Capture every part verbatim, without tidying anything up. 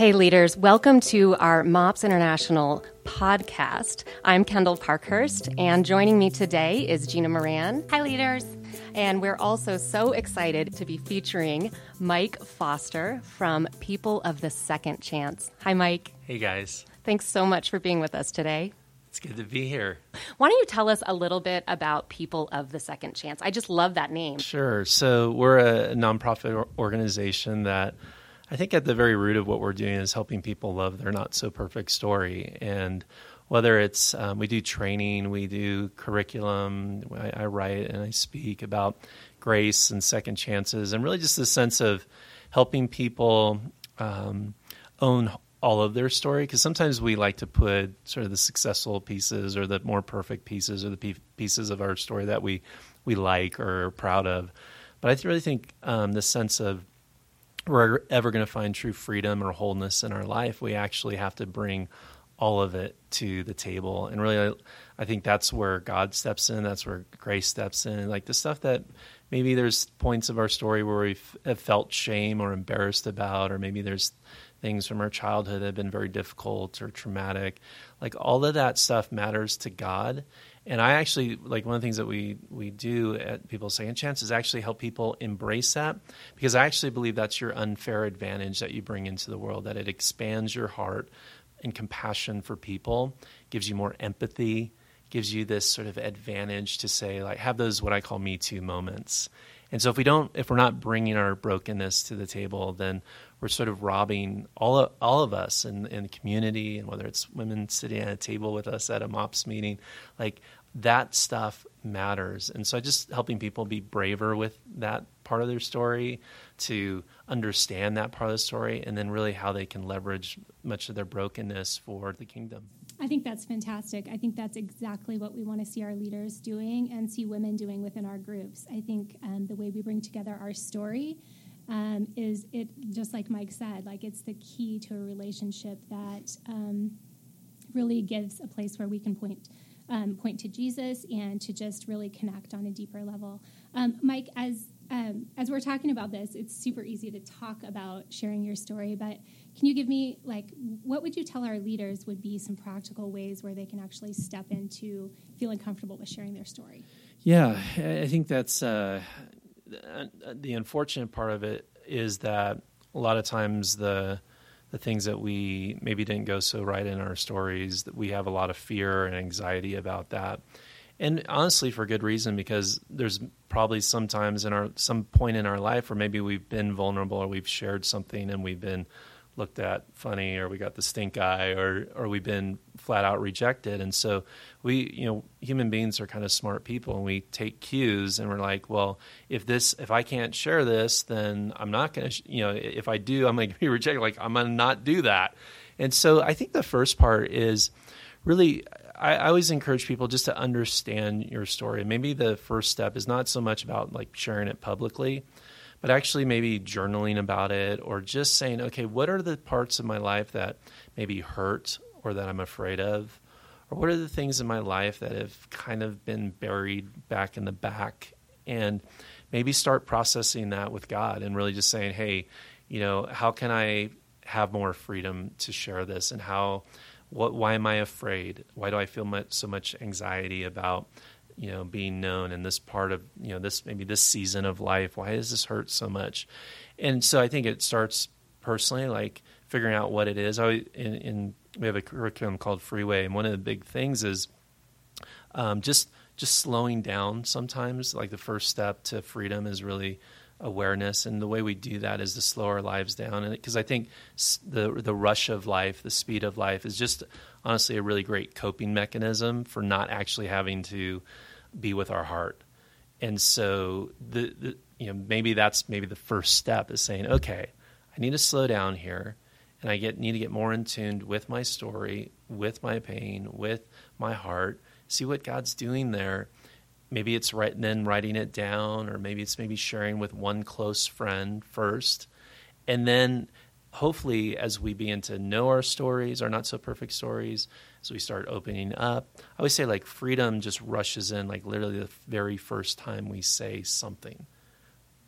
Hey, leaders, welcome to our MOPS International podcast. I'm Kendall Parkhurst, and joining me today is Gina Moran. Hi, leaders. And we're also so excited to be featuring Mike Foster from People of the Second Chance. Hi, Mike. Hey, guys. Thanks so much for being with us today. It's good to be here. Why don't you tell us a little bit about People of the Second Chance? I just love that name. Sure. So we're a nonprofit organization that I think at the very root of what we're doing is helping people love their not-so-perfect story. And whether it's um, we do training, we do curriculum, I, I write and I speak about grace and second chances, and really just the sense of helping people um, own all of their story, because sometimes we like to put sort of the successful pieces or the more perfect pieces or the p- pieces of our story that we, we like or are proud of. But I th- really think um, the sense of we're ever going to find true freedom or wholeness in our life, we actually have to bring all of it to the table. And really, I think that's where God steps in. That's where grace steps in. Like the stuff that maybe there's points of our story where we have felt shame or embarrassed about, or maybe there's things from our childhood that have been very difficult or traumatic. Like all of that stuff matters to God. And I actually, like one of the things that we, we do at People's Second Chance is actually help people embrace that, because I actually believe that's your unfair advantage that you bring into the world, that it expands your heart and compassion for people, gives you more empathy, gives you this sort of advantage to say, like, have those what I call Me Too moments. And so if we don't, if we're not bringing our brokenness to the table, then we're sort of robbing all of, all of us in, in the community, and whether it's women sitting at a table with us at a MOPS meeting, like that stuff matters. And so just helping people be braver with that part of their story, to understand that part of the story, and then really how they can leverage much of their brokenness for the kingdom. I think that's fantastic. I think that's exactly what we want to see our leaders doing and see women doing within our groups. I think um, the way we bring together our story um, is, it just like Mike said, like it's the key to a relationship that um, really gives a place where we can point um, point to Jesus and to just really connect on a deeper level. Um, Mike, as Um, as we're talking about this, it's super easy to talk about sharing your story, but can you give me, like, what would you tell our leaders would be some practical ways where they can actually step into feeling comfortable with sharing their story? Yeah, I think that's uh, the unfortunate part of it is that a lot of times the the things that we maybe didn't go so right in our stories, that we have a lot of fear and anxiety about that. And honestly, for good reason, because there's probably sometimes in our some point in our life where maybe we've been vulnerable, or we've shared something and we've been looked at funny, or we got the stink eye, or or we've been flat out rejected. And so we, you know, human beings are kind of smart people, and we take cues, and we're like, well, if this, if I can't share this, then I'm not going to, you know, if I do, I'm going to be rejected. Like, I'm going to not do that. And so I think the first part is really, I always encourage people just to understand your story. Maybe the first step is not so much about like sharing it publicly, but actually maybe journaling about it, or just saying, okay, what are the parts of my life that maybe hurt, or that I'm afraid of? Or what are the things in my life that have kind of been buried back in the back? And maybe start processing that with God, and really just saying, hey, you know, how can I have more freedom to share this? And how... What, why am I afraid? Why do I feel much, so much anxiety about, you know, being known in this part of, you know, this, maybe this season of life? Why does this hurt so much? And so I think it starts personally, like figuring out what it is. I, in, in, we have a curriculum called Freeway, and one of the big things is um, just just slowing down sometimes. Like the first step to freedom is really awareness, and the way we do that is to slow our lives down. And because I think the the rush of life, the speed of life, is just honestly a really great coping mechanism for not actually having to be with our heart. And so the, the you know maybe that's maybe the first step is saying, okay, I need to slow down here, and I get need to get more in tune with my story, with my pain, with my heart. See what God's doing there. Maybe it's right then writing it down, or maybe it's maybe sharing with one close friend first. And then hopefully as we begin to know our stories, our not-so-perfect stories, as we start opening up, I always say like freedom just rushes in like literally the very first time we say something.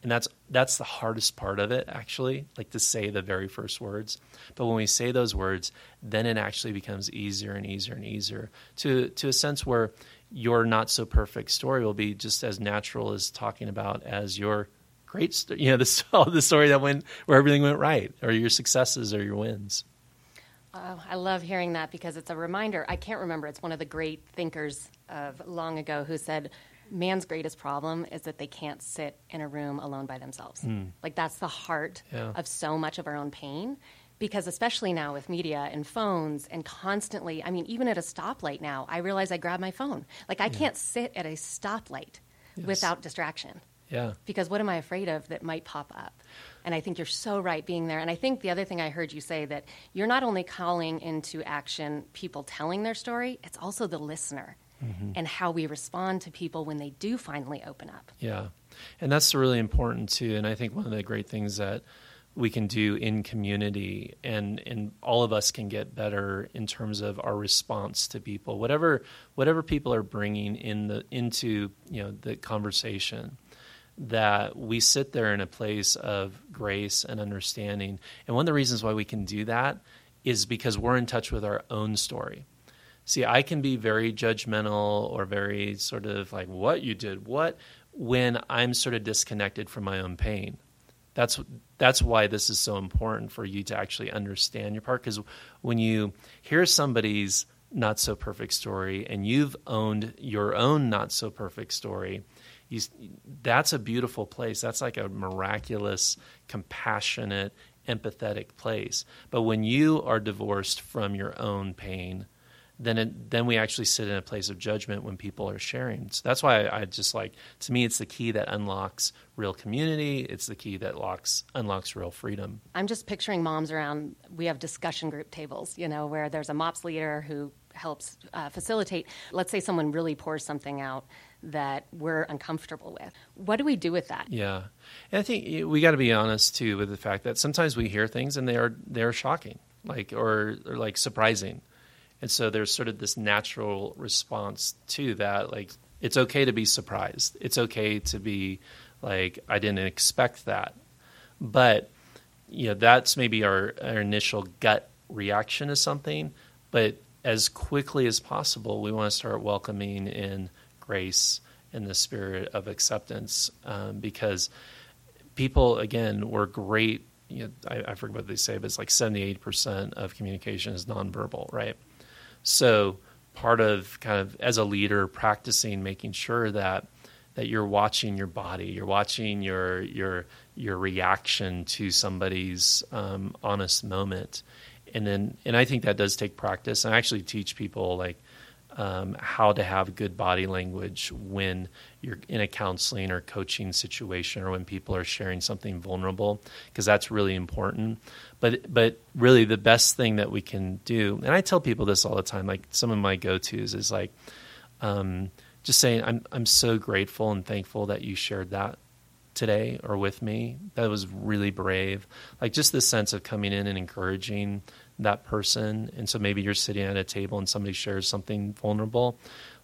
And that's that's the hardest part of it, actually, like to say the very first words. But when we say those words, then it actually becomes easier and easier and easier to to a sense where your not so perfect story will be just as natural as talking about as your great story, you know, the, the story that went where everything went right, or your successes or your wins. Oh, I love hearing that because it's a reminder. I can't remember. It's one of the great thinkers of long ago who said, man's greatest problem is that they can't sit in a room alone by themselves. Mm. Like that's the heart yeah. of so much of our own pain, because especially now with media and phones and constantly, I mean, even at a stoplight now, I realize I grab my phone. Like I yeah. can't sit at a stoplight yes. without distraction. Yeah. Because what am I afraid of that might pop up? And I think you're so right being there. And I think the other thing I heard you say that you're not only calling into action people telling their story, it's also the listener. Mm-hmm. And how we respond to people when they do finally open up. Yeah, and that's really important too. And I think one of the great things that we can do in community, and, and all of us can get better in terms of our response to people, whatever whatever people are bringing in the into you know the conversation, that we sit there in a place of grace and understanding. And one of the reasons why we can do that is because we're in touch with our own story. See, I can be very judgmental or very sort of like, what you did, what, when I'm sort of disconnected from my own pain. That's that's why this is so important for you to actually understand your part, because when you hear somebody's not so perfect story and you've owned your own not so perfect story, you, that's a beautiful place. That's like a miraculous, compassionate, empathetic place. But when you are divorced from your own pain, then it, then we actually sit in a place of judgment when people are sharing. So that's why I, I just like, to me, it's the key that unlocks real community. It's the key that locks, unlocks real freedom. I'm just picturing moms around, we have discussion group tables, you know, where there's a MOPS leader who helps uh, facilitate. Let's say someone really pours something out that we're uncomfortable with. What do we do with that? Yeah. And I think we got to be honest, too, with the fact that sometimes we hear things and they are they are shocking, like or, or like surprising. And so there's sort of this natural response to that, like, it's okay to be surprised. It's okay to be like, I didn't expect that. But, you know, that's maybe our, our initial gut reaction to something. But as quickly as possible, we want to start welcoming in grace and the spirit of acceptance, um, because people, again, were great. You know, I, I forget what they say, but it's like seventy-eight percent of communication is nonverbal, right? So part of kind of as a leader practicing making sure that that you're watching your body, you're watching your your your reaction to somebody's um, honest moment, and then and I think that does take practice. And I actually teach people like um, how to have good body language when you're in a counseling or coaching situation, or when people are sharing something vulnerable, because that's really important. But but really the best thing that we can do, and I tell people this all the time, like some of my go-tos is like um, just saying, I'm I'm so grateful and thankful that you shared that today or with me. That was really brave. Like just this sense of coming in and encouraging that person. And so maybe you're sitting at a table and somebody shares something vulnerable,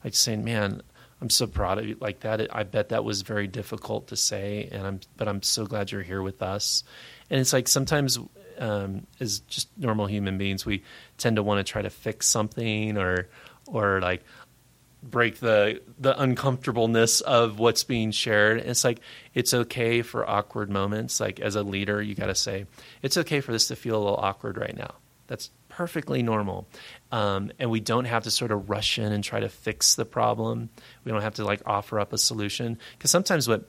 like saying, man, I'm so proud of you like that. I bet that was very difficult to say, and I'm but I'm so glad you're here with us. And it's like sometimes – Um, as just normal human beings, we tend to want to try to fix something or, or like break the the uncomfortableness of what's being shared. And it's like, it's okay for awkward moments. Like as a leader, you got to say, it's okay for this to feel a little awkward right now. That's perfectly normal. Um, and we don't have to sort of rush in and try to fix the problem. We don't have to like offer up a solution, because sometimes what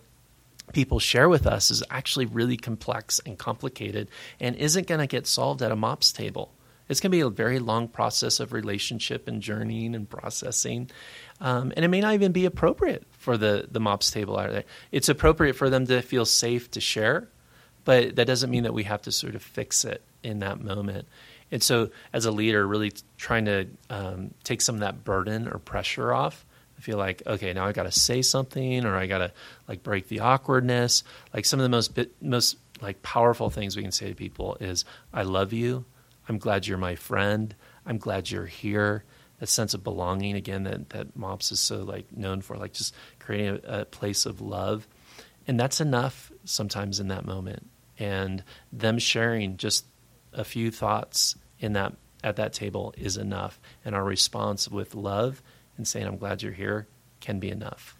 people share with us is actually really complex and complicated and isn't going to get solved at a MOPS table. It's going to be a very long process of relationship and journeying and processing. Um, and it may not even be appropriate for the, the MOPS table out there. It's appropriate for them to feel safe to share, but that doesn't mean that we have to sort of fix it in that moment. And so as a leader, really trying to um, take some of that burden or pressure off. I feel like, okay, now I got to say something, or I got to like break the awkwardness. Like some of the most bit, most like powerful things we can say to people is, I love you. I'm glad you're my friend. I'm glad you're here. That sense of belonging, again, that, that MOPS is so like known for, like just creating a, a place of love. And that's enough sometimes in that moment. And them sharing just a few thoughts in that at that table is enough. And our response with love and saying, I'm glad you're here, can be enough.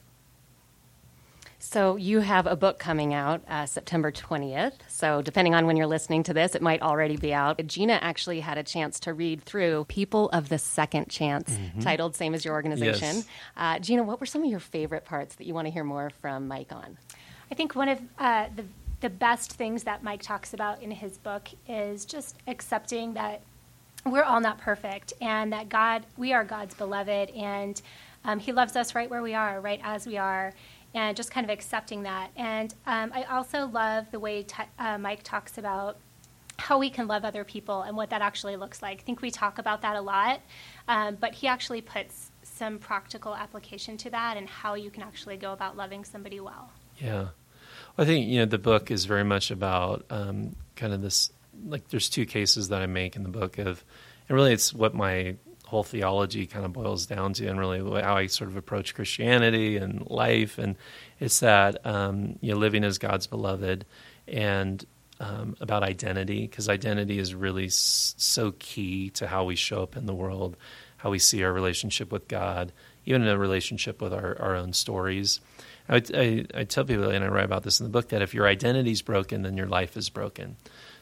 So you have a book coming out uh, September twentieth. So depending on when you're listening to this, it might already be out. Gina actually had a chance to read through People of the Second Chance, mm-hmm. titled same as your organization. Yes. Uh, Gina, what were some of your favorite parts that you want to hear more from Mike on? I think one of uh, the, the best things that Mike talks about in his book is just accepting that we're all not perfect and that God, we are God's beloved, and um, he loves us right where we are, right as we are. And just kind of accepting that. And um, I also love the way t- uh, Mike talks about how we can love other people and what that actually looks like. I think we talk about that a lot, um, but he actually puts some practical application to that and how you can actually go about loving somebody well. Yeah. Well, I think, you know, the book is very much about um, kind of this, like there's two cases that I make in the book of, and really it's what my whole theology kind of boils down to, and really how I sort of approach Christianity and life, and it's that um, you know, living as God's beloved, and um, about identity, because identity is really s- so key to how we show up in the world, how we see our relationship with God, even in a relationship with our, our own stories. I, I, I tell people, and I write about this in the book, that if your identity's broken, then your life is broken.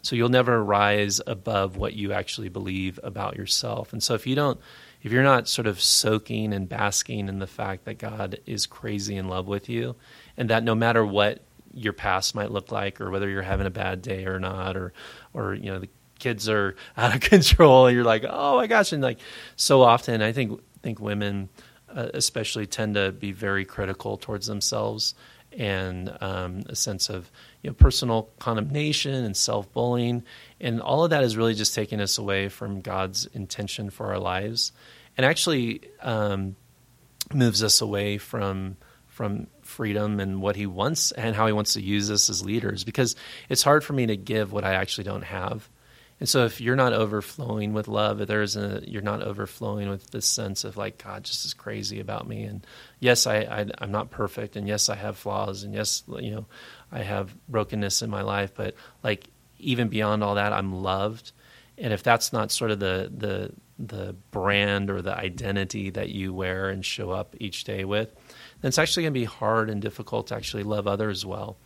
So you'll never rise above what you actually believe about yourself. And so if you don't, if you're not sort of soaking and basking in the fact that God is crazy in love with you, and that no matter what your past might look like, or whether you're having a bad day or not, or, or you know, the kids are out of control, you're like, oh my gosh. And like so often, I think think women uh, especially tend to be very critical towards themselves, and um, a sense of, you know, personal condemnation and self-bullying. And all of that is really just taking us away from God's intention for our lives, and actually um, moves us away from from freedom and what he wants and how he wants to use us as leaders, because it's hard for me to give what I actually don't have. And so if you're not overflowing with love, if there's a, you're not overflowing with this sense of like, God just is crazy about me. And yes, I, I, I'm not perfect. And yes, I have flaws. And yes, you know, I have brokenness in my life. But like, even beyond all that, I'm loved. And if that's not sort of the the the brand or the identity that you wear and show up each day with, then it's actually going to be hard and difficult to actually love others well.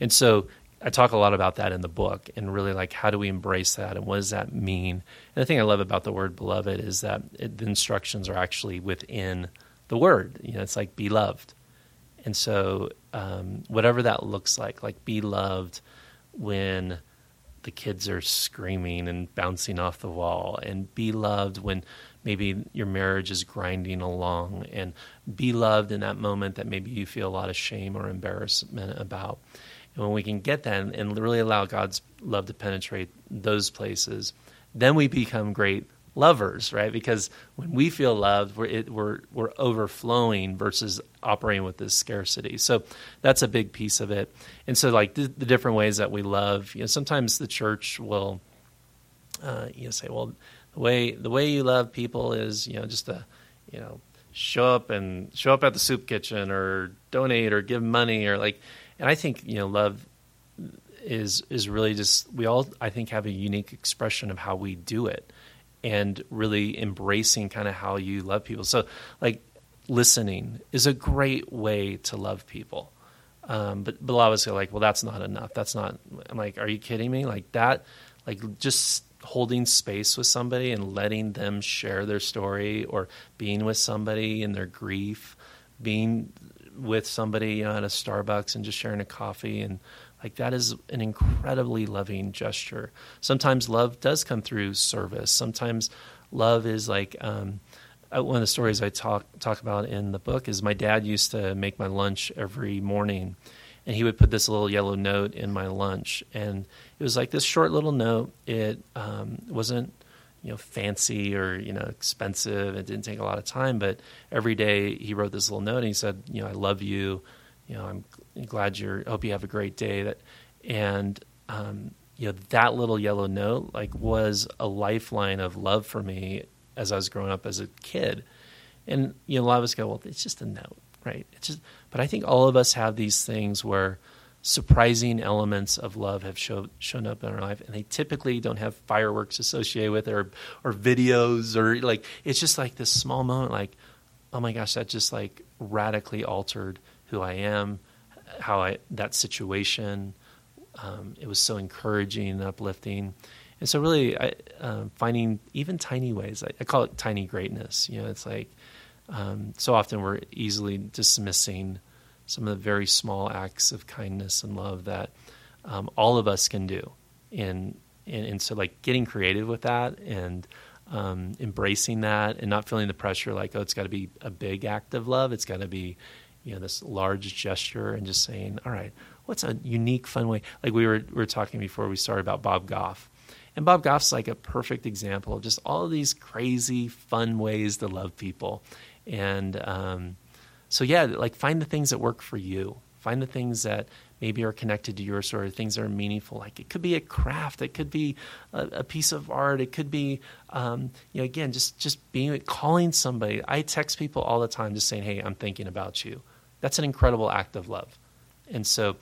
And so I talk a lot about that in the book, and really like, how do we embrace that, and what does that mean? And the thing I love about the word beloved is that it, the instructions are actually within the word. You know, it's like be loved. And so um, whatever that looks like, like be loved when the kids are screaming and bouncing off the wall, and be loved when maybe your marriage is grinding along, and be loved in that moment that maybe you feel a lot of shame or embarrassment about. When we can get that and really allow God's love to penetrate those places, then we become great lovers, right? Because when we feel loved, we're it, we're, we're overflowing versus operating with this scarcity. So that's a big piece of it. And so, like the, the different ways that we love, you know, sometimes the church will, uh, you know, say, well, the way the way you love people is, you know, just a, you know, show up and show up at the soup kitchen, or donate, or give money, or like. And I think, you know, love is is really just, we all, I think, have a unique expression of how we do it, and really embracing kind of how you love people. So, like, listening is a great way to love people. Um, but, but a lot of us are like, well, that's not enough. That's not, I'm like, are you kidding me? Like that, like just holding space with somebody and letting them share their story, or being with somebody in their grief, being with somebody, you know, at a Starbucks and just sharing a coffee, and like that is an incredibly loving gesture. Sometimes love does come through service. Sometimes love is like um, one of the stories I talk talk about in the book is my dad used to make my lunch every morning, and he would put this little yellow note in my lunch, and it was like this short little note. It um, wasn't, you know, fancy or, you know, expensive. It didn't take a lot of time, but every day he wrote this little note, and he said, you know, I love you. You know, I'm glad you're, hope you have a great day. That, and, um, you know, that little yellow note like was a lifeline of love for me as I was growing up as a kid. And, you know, a lot of us go, well, it's just a note, right? It's just, but I think all of us have these things where surprising elements of love have show, shown up in our life, and they typically don't have fireworks associated with it, or or videos, or like, it's just like this small moment, like, oh my gosh, that just like radically altered who I am, how I, that situation. Um, it was so encouraging and uplifting. And so really I, um, finding even tiny ways, I, I call it tiny greatness. You know, it's like um, so often we're easily dismissing some of the very small acts of kindness and love that um, all of us can do. And, and, and so like getting creative with that and um, embracing that and not feeling the pressure like, oh, it's got to be a big act of love. It's got to be, you know, this large gesture, and just saying, all right, what's a unique, fun way? Like we were we were talking before we started about Bob Goff. And Bob Goff's like a perfect example of just all of these crazy, fun ways to love people. And um, so, yeah, like find the things that work for you. Find the things that maybe are connected to your sort of things that are meaningful. Like it could be a craft. It could be a, a piece of art. It could be, um, you know, again, just, just being calling somebody. I text people all the time just saying, hey, I'm thinking about you. That's an incredible act of love. And so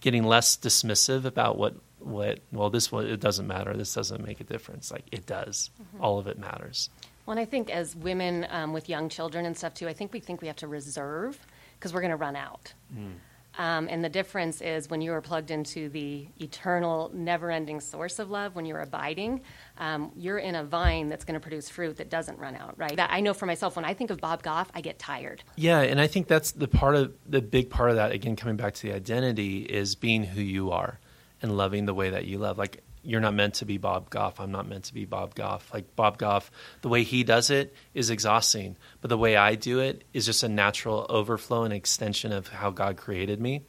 getting less dismissive about what, what well, this one, it doesn't matter. This doesn't make a difference. Like it does. Mm-hmm. All of it matters. Well, and I think as women um, with young children and stuff too, I think we think we have to reserve because we're going to run out. Mm. Um, and the difference is when you are plugged into the eternal, never-ending source of love, when you're abiding, um, you're in a vine that's going to produce fruit that doesn't run out, right? That I know for myself, when I think of Bob Goff, I get tired. Yeah, and I think that's the part of the big part of that, again, coming back to the identity, is being who you are and loving the way that you love. Like, you're not meant to be Bob Goff. I'm not meant to be Bob Goff. Like, Bob Goff, the way he does it is exhausting, but the way I do it is just a natural overflow and extension of how God created me.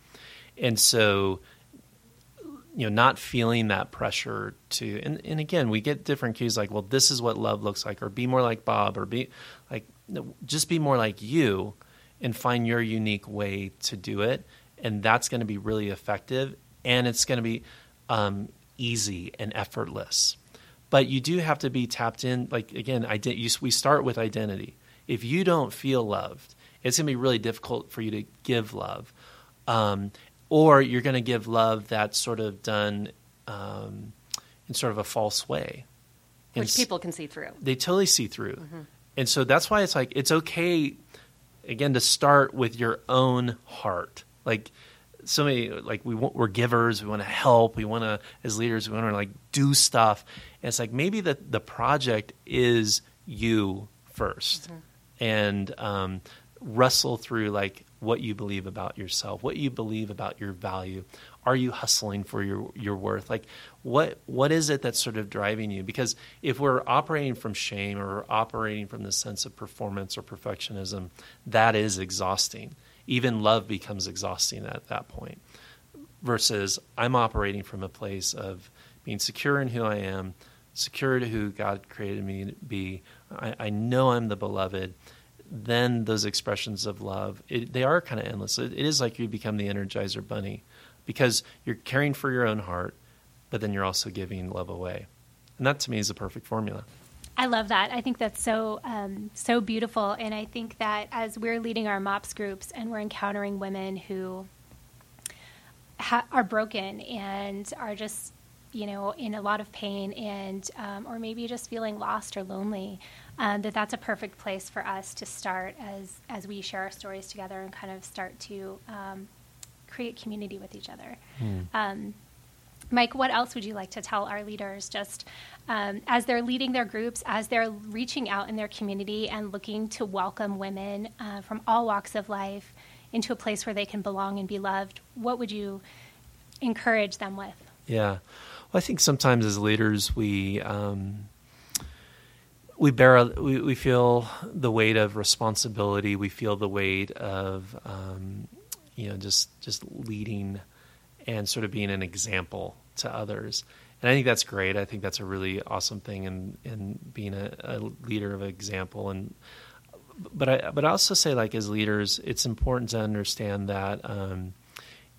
And so, you know, not feeling that pressure to, and, and again, we get different cues like, well, this is what love looks like, or be more like Bob, or be like, just be more like you and find your unique way to do it. And that's going to be really effective. And it's going to be, um, easy and effortless. But you do have to be tapped in. Like, again, ident- you, we start with identity. If you don't feel loved, it's going to be really difficult for you to give love. Um, or you're going to give love that's sort of done um, in sort of a false way. And which people can see through. They totally see through. Mm-hmm. And so that's why it's like, it's okay, again, to start with your own heart. Like, so many, like, we want, we're givers, we want to help, we want to, as leaders, we want to, like, do stuff. And it's like, maybe the, the project is you first. Mm-hmm. And um, wrestle through, like, what you believe about yourself, what you believe about your value. Are you hustling for your, your worth? Like, what what is it that's sort of driving you? Because if we're operating from shame or we're operating from the sense of performance or perfectionism, that is exhausting. Even love becomes exhausting at that point, versus I'm operating from a place of being secure in who I am, secure to who God created me to be. I, I know I'm the beloved. Then those expressions of love, it, they are kind of endless. It, it is like you become the Energizer Bunny, because you're caring for your own heart, but then you're also giving love away. And that, to me, is the perfect formula. I love that. I think that's so um, so beautiful, and I think that as we're leading our MOPS groups and we're encountering women who ha- are broken and are just, you know, in a lot of pain, and um, or maybe just feeling lost or lonely, um, that that's a perfect place for us to start as as we share our stories together and kind of start to um, create community with each other. Mm. Um, Mike, what else would you like to tell our leaders just um, as they're leading their groups, as they're reaching out in their community and looking to welcome women uh, from all walks of life into a place where they can belong and be loved? What would you encourage them with? Yeah. Well, I think sometimes as leaders, we um, we bear a, we, we feel the weight of responsibility. We feel the weight of, um, you know, just just leading and sort of being an example to others. And I think that's great. I think that's a really awesome thing in, in being a, a leader of an example. And but I but I also say, like, as leaders, it's important to understand that um,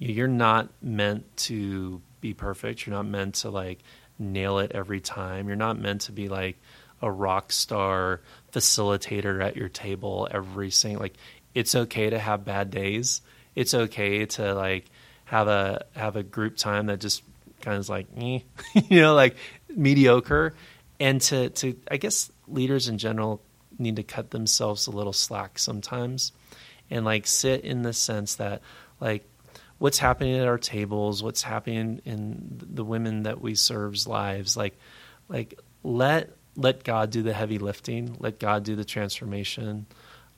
you're not meant to be perfect. You're not meant to, like, nail it every time. You're not meant to be, like, a rock star facilitator at your table every single, like, it's okay to have bad days. It's okay to, like, have a have a group time that just kind of is like, eh, you know, like mediocre. And to, to, I guess leaders in general need to cut themselves a little slack sometimes and like sit in the sense that like what's happening at our tables, what's happening in the women that we serve's lives, like, like let, let God do the heavy lifting, let God do the transformation,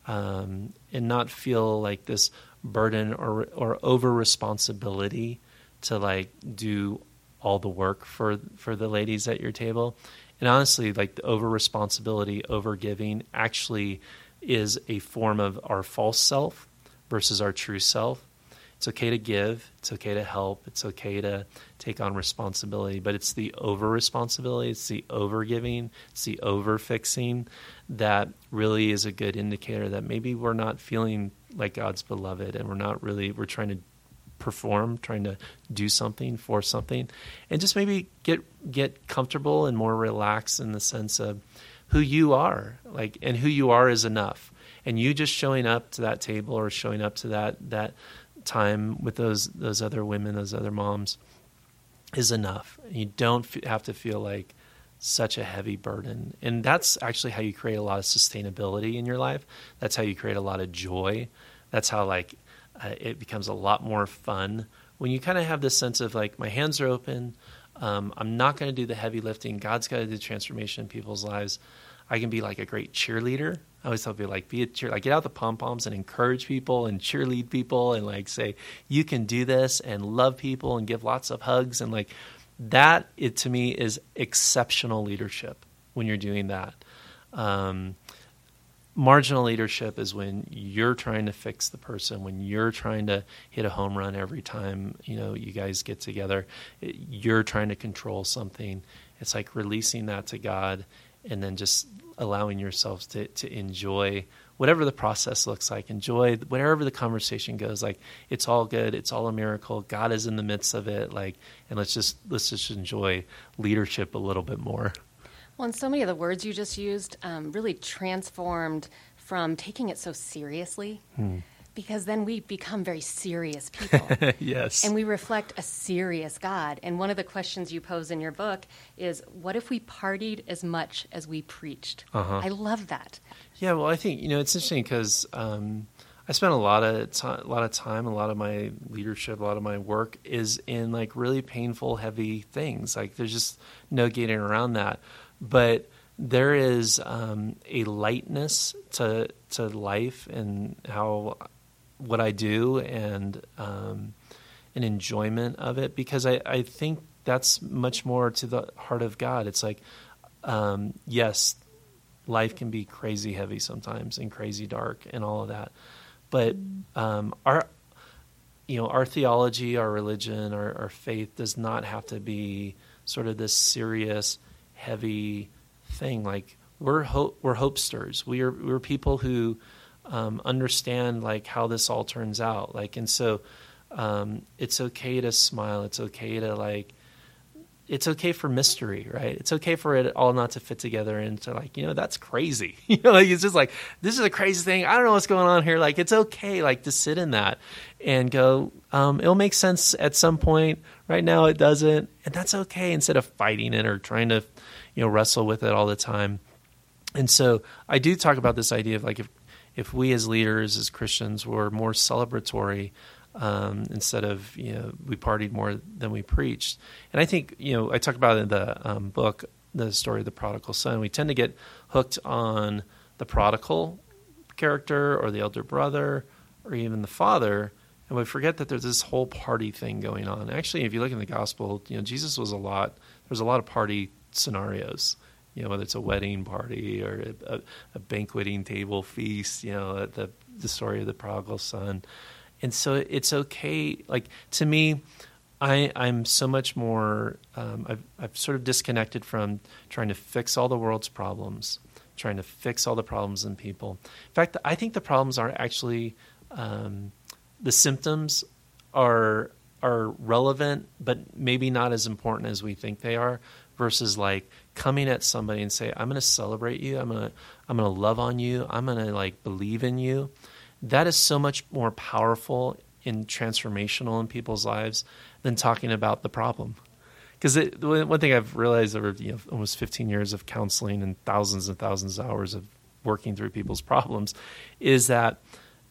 um, and not feel like this burden or, or over responsibility to like do all the work for, for the ladies at your table. And honestly, like the over responsibility, over giving actually is a form of our false self versus our true self. It's okay to give, it's okay to help, it's okay to take on responsibility, but it's the over responsibility, it's the over giving, it's the over fixing that really is a good indicator that maybe we're not feeling like God's beloved and we're not really, we're trying to perform, trying to do something for something, and just maybe get get comfortable and more relaxed in the sense of who you are, like, and who you are is enough. And you just showing up to that table or showing up to that that time with those those other women, those other moms, is enough. And you don't f- have to feel like such a heavy burden. And that's actually how you create a lot of sustainability in your life. That's how you create a lot of joy. That's how like Uh, it becomes a lot more fun when you kind of have this sense of like, my hands are open. Um, I'm not going to do the heavy lifting. God's got to do transformation in people's lives. I can be like a great cheerleader. I always tell people like, be a cheer, like get out the pom poms and encourage people and cheerlead people and like say, you can do this, and love people and give lots of hugs. And like that, it to me is exceptional leadership when you're doing that. Um, Marginal leadership is when you're trying to fix the person, when you're trying to hit a home run every time, you know, you guys get together, you're trying to control something. It's like releasing that to God and then just allowing yourselves to, to enjoy whatever the process looks like, enjoy whatever the conversation goes. Like, it's all good. It's all a miracle. God is in the midst of it. Like, and let's just, let's just enjoy leadership a little bit more. Well, and so many of the words you just used um, really transformed from taking it so seriously, hmm. because then we become very serious people. Yes. And we reflect a serious God. And one of the questions you pose in your book is, what if we partied as much as we preached? Uh-huh. I love that. Yeah, well, I think, you know, it's interesting because um, I spent a lot of t- a lot of time, a lot of my leadership, a lot of my work is in like really painful, heavy things. Like there's just no getting around that. But there is um, a lightness to to life and how what I do, and um, an enjoyment of it, because I, I think that's much more to the heart of God. It's like, um, yes, life can be crazy heavy sometimes and crazy dark and all of that, but um, our you know our theology, our religion, our, our faith does not have to be sort of this serious, heavy thing. Like we're hope, we're hopesters. We are we're people who um, understand like how this all turns out. Like, and so um, it's okay to smile. It's okay to like. It's okay for mystery, right? It's okay for it all not to fit together and to like, you know, that's crazy. You know, like it's just like, this is a crazy thing. I don't know what's going on here. Like, it's okay, like to sit in that and go, um, it'll make sense at some point. Right now it doesn't. And that's okay, instead of fighting it or trying to, you know, wrestle with it all the time. And so I do talk about this idea of like, if, if we as leaders, as Christians, were more celebratory, Um, instead of, you know, we partied more than we preached. And I think, you know, I talk about in the um, book, the story of the prodigal son. We tend to get hooked on the prodigal character or the elder brother or even the father, and we forget that there's this whole party thing going on. Actually, if you look in the gospel, you know, Jesus was a lot, there's a lot of party scenarios, you know, whether it's a wedding party or a, a, a banqueting table feast, you know, the, the story of the prodigal son. And so it's okay. Like, to me, I, I'm so much more, um, I've, I've sort of disconnected from trying to fix all the world's problems, trying to fix all the problems in people. In fact, I think the problems are actually, um, the symptoms are are relevant, but maybe not as important as we think they are, versus like coming at somebody and say, I'm going to celebrate you. I'm going to, I'm going to love on you. I'm going to like believe in you. That is so much more powerful and transformational in people's lives than talking about the problem. Because one thing I've realized over you know, almost fifteen years of counseling and thousands and thousands of hours of working through people's problems is that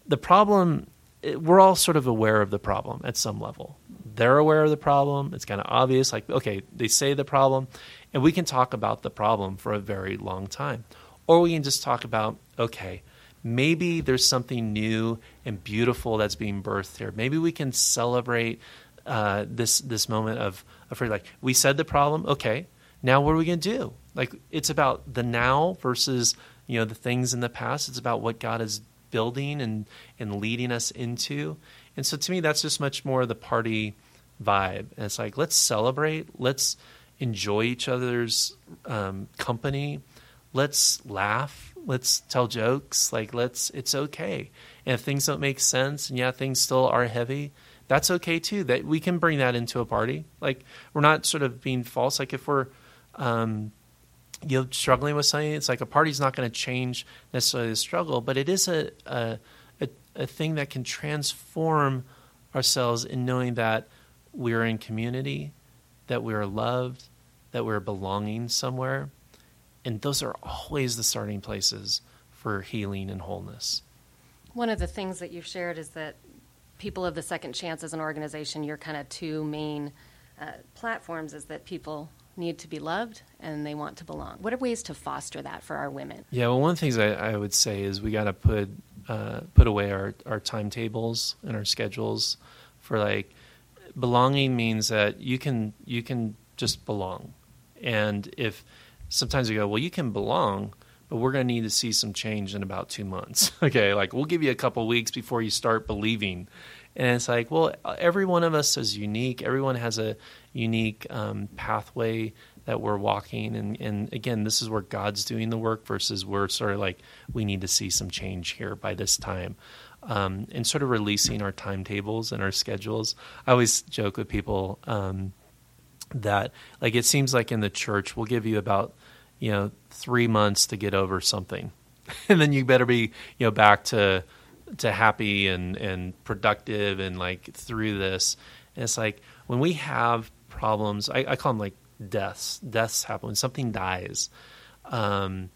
the problem, it, we're all sort of aware of the problem at some level. They're aware of the problem. It's kind of obvious. Like, okay, they say the problem, and we can talk about the problem for a very long time. Or we can just talk about, okay, maybe there's something new and beautiful that's being birthed here. Maybe we can celebrate uh, this this moment of Afraid, like, we said the problem, okay, now what are we going to do? Like, it's about the now versus, you know, the things in the past. It's about what God is building and, and leading us into. And so to me, that's just much more the party vibe. And it's like, let's celebrate. Let's enjoy each other's um, company. Let's laugh. Let's tell jokes. Like, let's, it's okay. And if things don't make sense, and yeah, things still are heavy, that's okay too. That we can bring that into a party. Like, we're not sort of being false. Like, if we're, um, you know, struggling with something, it's like a party's not going to change necessarily the struggle, but it is a, a a a thing that can transform ourselves in knowing that we're in community, that we're loved, that we're belonging somewhere, and those are always the starting places for healing and wholeness. One of the things that you've shared is that People of the Second Chance as an organization, your kind of two main uh, platforms is that people need to be loved and they want to belong. What are ways to foster that for our women? Yeah, well, one of the things I, I would say is we got to put uh, put away our, our timetables and our schedules for, like, belonging means that you can you can just belong. And if sometimes we go, well, you can belong, but we're going to need to see some change in about two months. Okay, like, we'll give you a couple weeks before you start believing. And it's like, well, every one of us is unique. Everyone has a unique um, pathway that we're walking. And, and again, this is where God's doing the work versus we're sort of like, we need to see some change here by this time. Um, and sort of releasing our timetables and our schedules. I always joke with people um, that, like, it seems like in the church, we'll give you about, you know, three months to get over something. And then you better be, you know, back to to happy and, and productive and, like, through this. And it's like, when we have problems, I, I call them, like, deaths. Deaths happen. When something dies, um,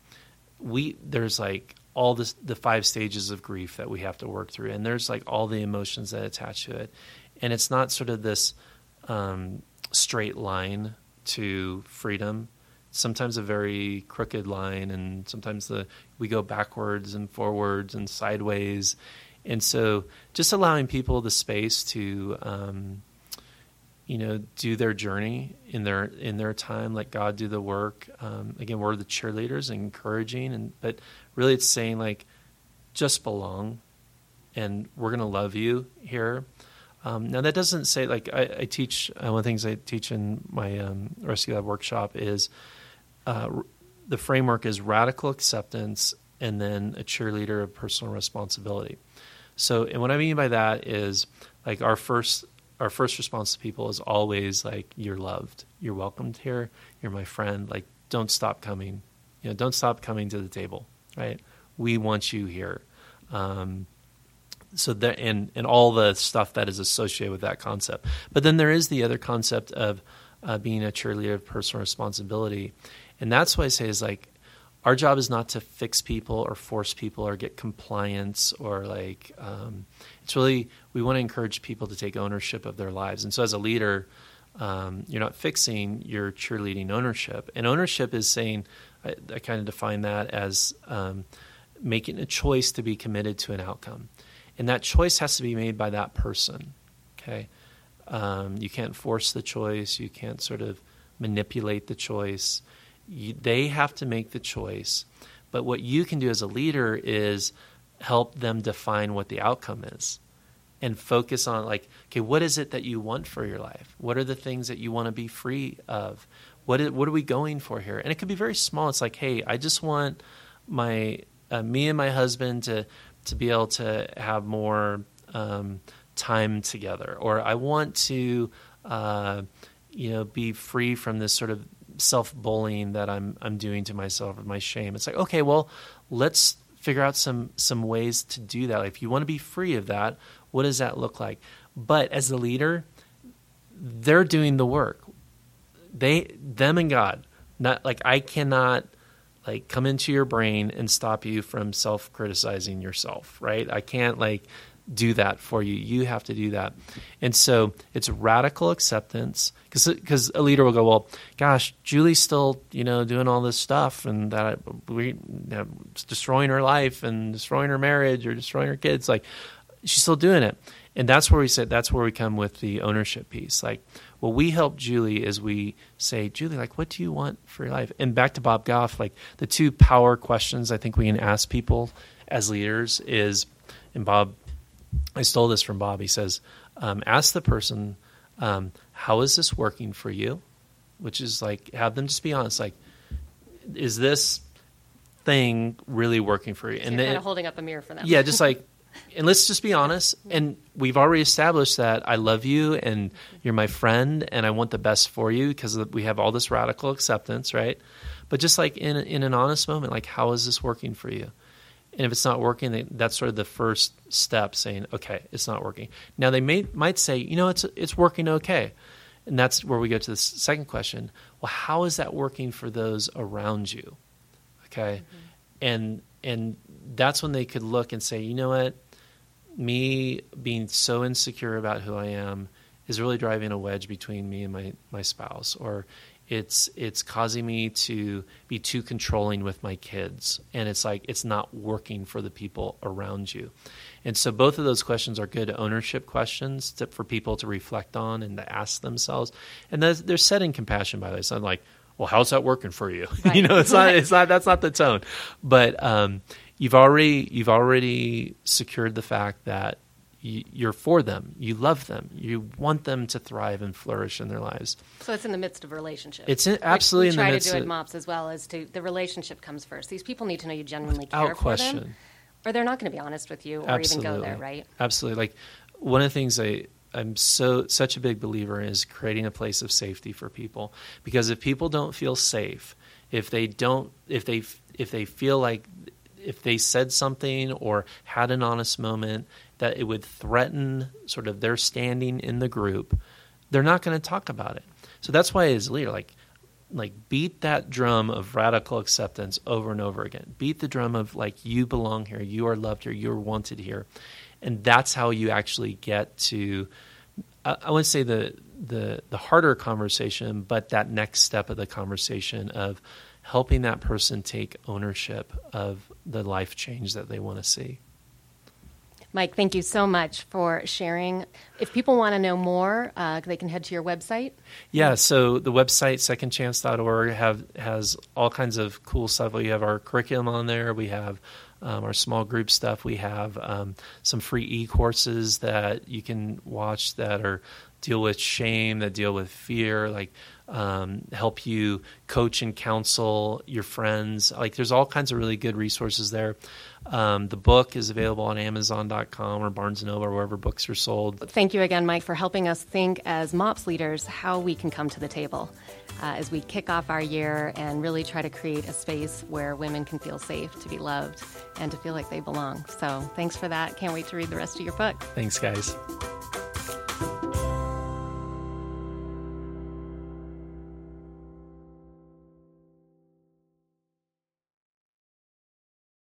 we there's, like, all this, the five stages of grief that we have to work through. And there's, like, all the emotions that attach to it. And it's not sort of this um, straight line to freedom. Sometimes a very crooked line, and sometimes the we go backwards and forwards and sideways. And so just allowing people the space to, um, you know, do their journey in their in their time, let God do the work. Um, again, we're the cheerleaders, and encouraging, and but really it's saying, like, just belong, and we're going to love you here. Um, now, that doesn't say, like, I, I teach, uh, one of the things I teach in my um, Rescue Lab workshop is, Uh, the framework is radical acceptance and then a cheerleader of personal responsibility. So, and what I mean by that is, like, our first our first response to people is always, like, you're loved, you're welcomed here, you're my friend, like, don't stop coming, you know, don't stop coming to the table, right? We want you here. Um, so that and and all the stuff that is associated with that concept. But then there is the other concept of uh, being a cheerleader of personal responsibility. And that's why I say is, like, our job is not to fix people or force people or get compliance or, like, um, it's really, we want to encourage people to take ownership of their lives. And so as a leader, um, you're not fixing, you're cheerleading ownership. And ownership is saying, I, I kind of define that as um, making a choice to be committed to an outcome. And that choice has to be made by that person, okay? Um, you can't force the choice. You can't sort of manipulate the choice. You, they have to make the choice, but what you can do as a leader is help them define what the outcome is and focus on, like, okay, what is it that you want for your life? What are the things that you want to be free of? What is, what are we going for here? And it could be very small. It's like, hey, I just want my uh, me and my husband to, to be able to have more um, time together, or I want to uh, you know, be free from this sort of self-bullying that I'm I'm doing to myself, or my shame. It's like, okay, well, let's figure out some some ways to do that. Like if you want to be free of that, what does that look like? But as a leader, they're doing the work. They, them and God. Not like I cannot like come into your brain and stop you from self-criticizing yourself, right? I can't like do that for you. You have to do that. And so it's radical acceptance, because because a leader will go, well, gosh, Julie's still, you know, doing all this stuff, and that we you know, destroying her life and destroying her marriage or destroying her kids. Like, she's still doing it. And that's where we said, that's where we come with the ownership piece. Like, well, we help Julie as we say, Julie, like, what do you want for your life? And back to Bob Goff, like the two power questions I think we can ask people as leaders is, and Bob, I stole this from Bob. He says, um, ask the person, um, how is this working for you? Which is like, have them just be honest. Like, is this thing really working for you? So and you're then kind of holding up a mirror for them. Yeah, just like, and let's just be honest. And we've already established that I love you and you're my friend and I want the best for you, because we have all this radical acceptance, right? But just like in in an honest moment, like, how is this working for you? And if it's not working, that's sort of the first step, saying, okay, it's not working. Now, they may might say, you know, it's it's working okay. And that's where we go to the second question. Well, how is that working for those around you? Okay. Mm-hmm. And and that's when they could look and say, you know what, me being so insecure about who I am is really driving a wedge between me and my, my spouse, or it's it's causing me to be too controlling with my kids, and it's like it's not working for the people around you. And so both of those questions are good ownership questions to, for people to reflect on and to ask themselves. And they're said in compassion, by the way. It's not like, well, how's that working for you? Right. You know, it's not it's not that's not the tone. But um, you've already you've already secured the fact that you're for them, you love them, you want them to thrive and flourish in their lives. So it's in the midst of a relationship. It's in, absolutely in the midst of... We try to do at MOPS as well, as to the relationship comes first. These people need to know you genuinely care without question for them, or they're not going to be honest with you, or absolutely even go there, right? Absolutely. Like, one of the things I, I'm so such a big believer in is creating a place of safety for people, because if people don't feel safe, if they don't, if they if they feel like if they said something or had an honest moment that it would threaten sort of their standing in the group, they're not going to talk about it. So that's why, as a leader, like, like beat that drum of radical acceptance over and over again. Beat the drum of, like, you belong here, you are loved here, you are wanted here. And that's how you actually get to, I, I wouldn't say the, the the harder conversation, but that next step of the conversation of helping that person take ownership of the life change that they want to see. Mike, thank you so much for sharing. If people want to know more, uh, they can head to your website. Yeah, so the website, second chance dot org, have, has all kinds of cool stuff. We have our curriculum on there. We have um, our small group stuff. We have um, some free e-courses that you can watch that are deal with shame, that deal with fear, like um, help you coach and counsel your friends. Like, there's all kinds of really good resources there. Um, the book is available on amazon dot com or Barnes and Noble, or wherever books are sold. Thank you again, Mike, for helping us think as MOPS leaders how we can come to the table uh, as we kick off our year and really try to create a space where women can feel safe, to be loved, and to feel like they belong. So thanks for that. Can't wait to read the rest of your book. Thanks, guys.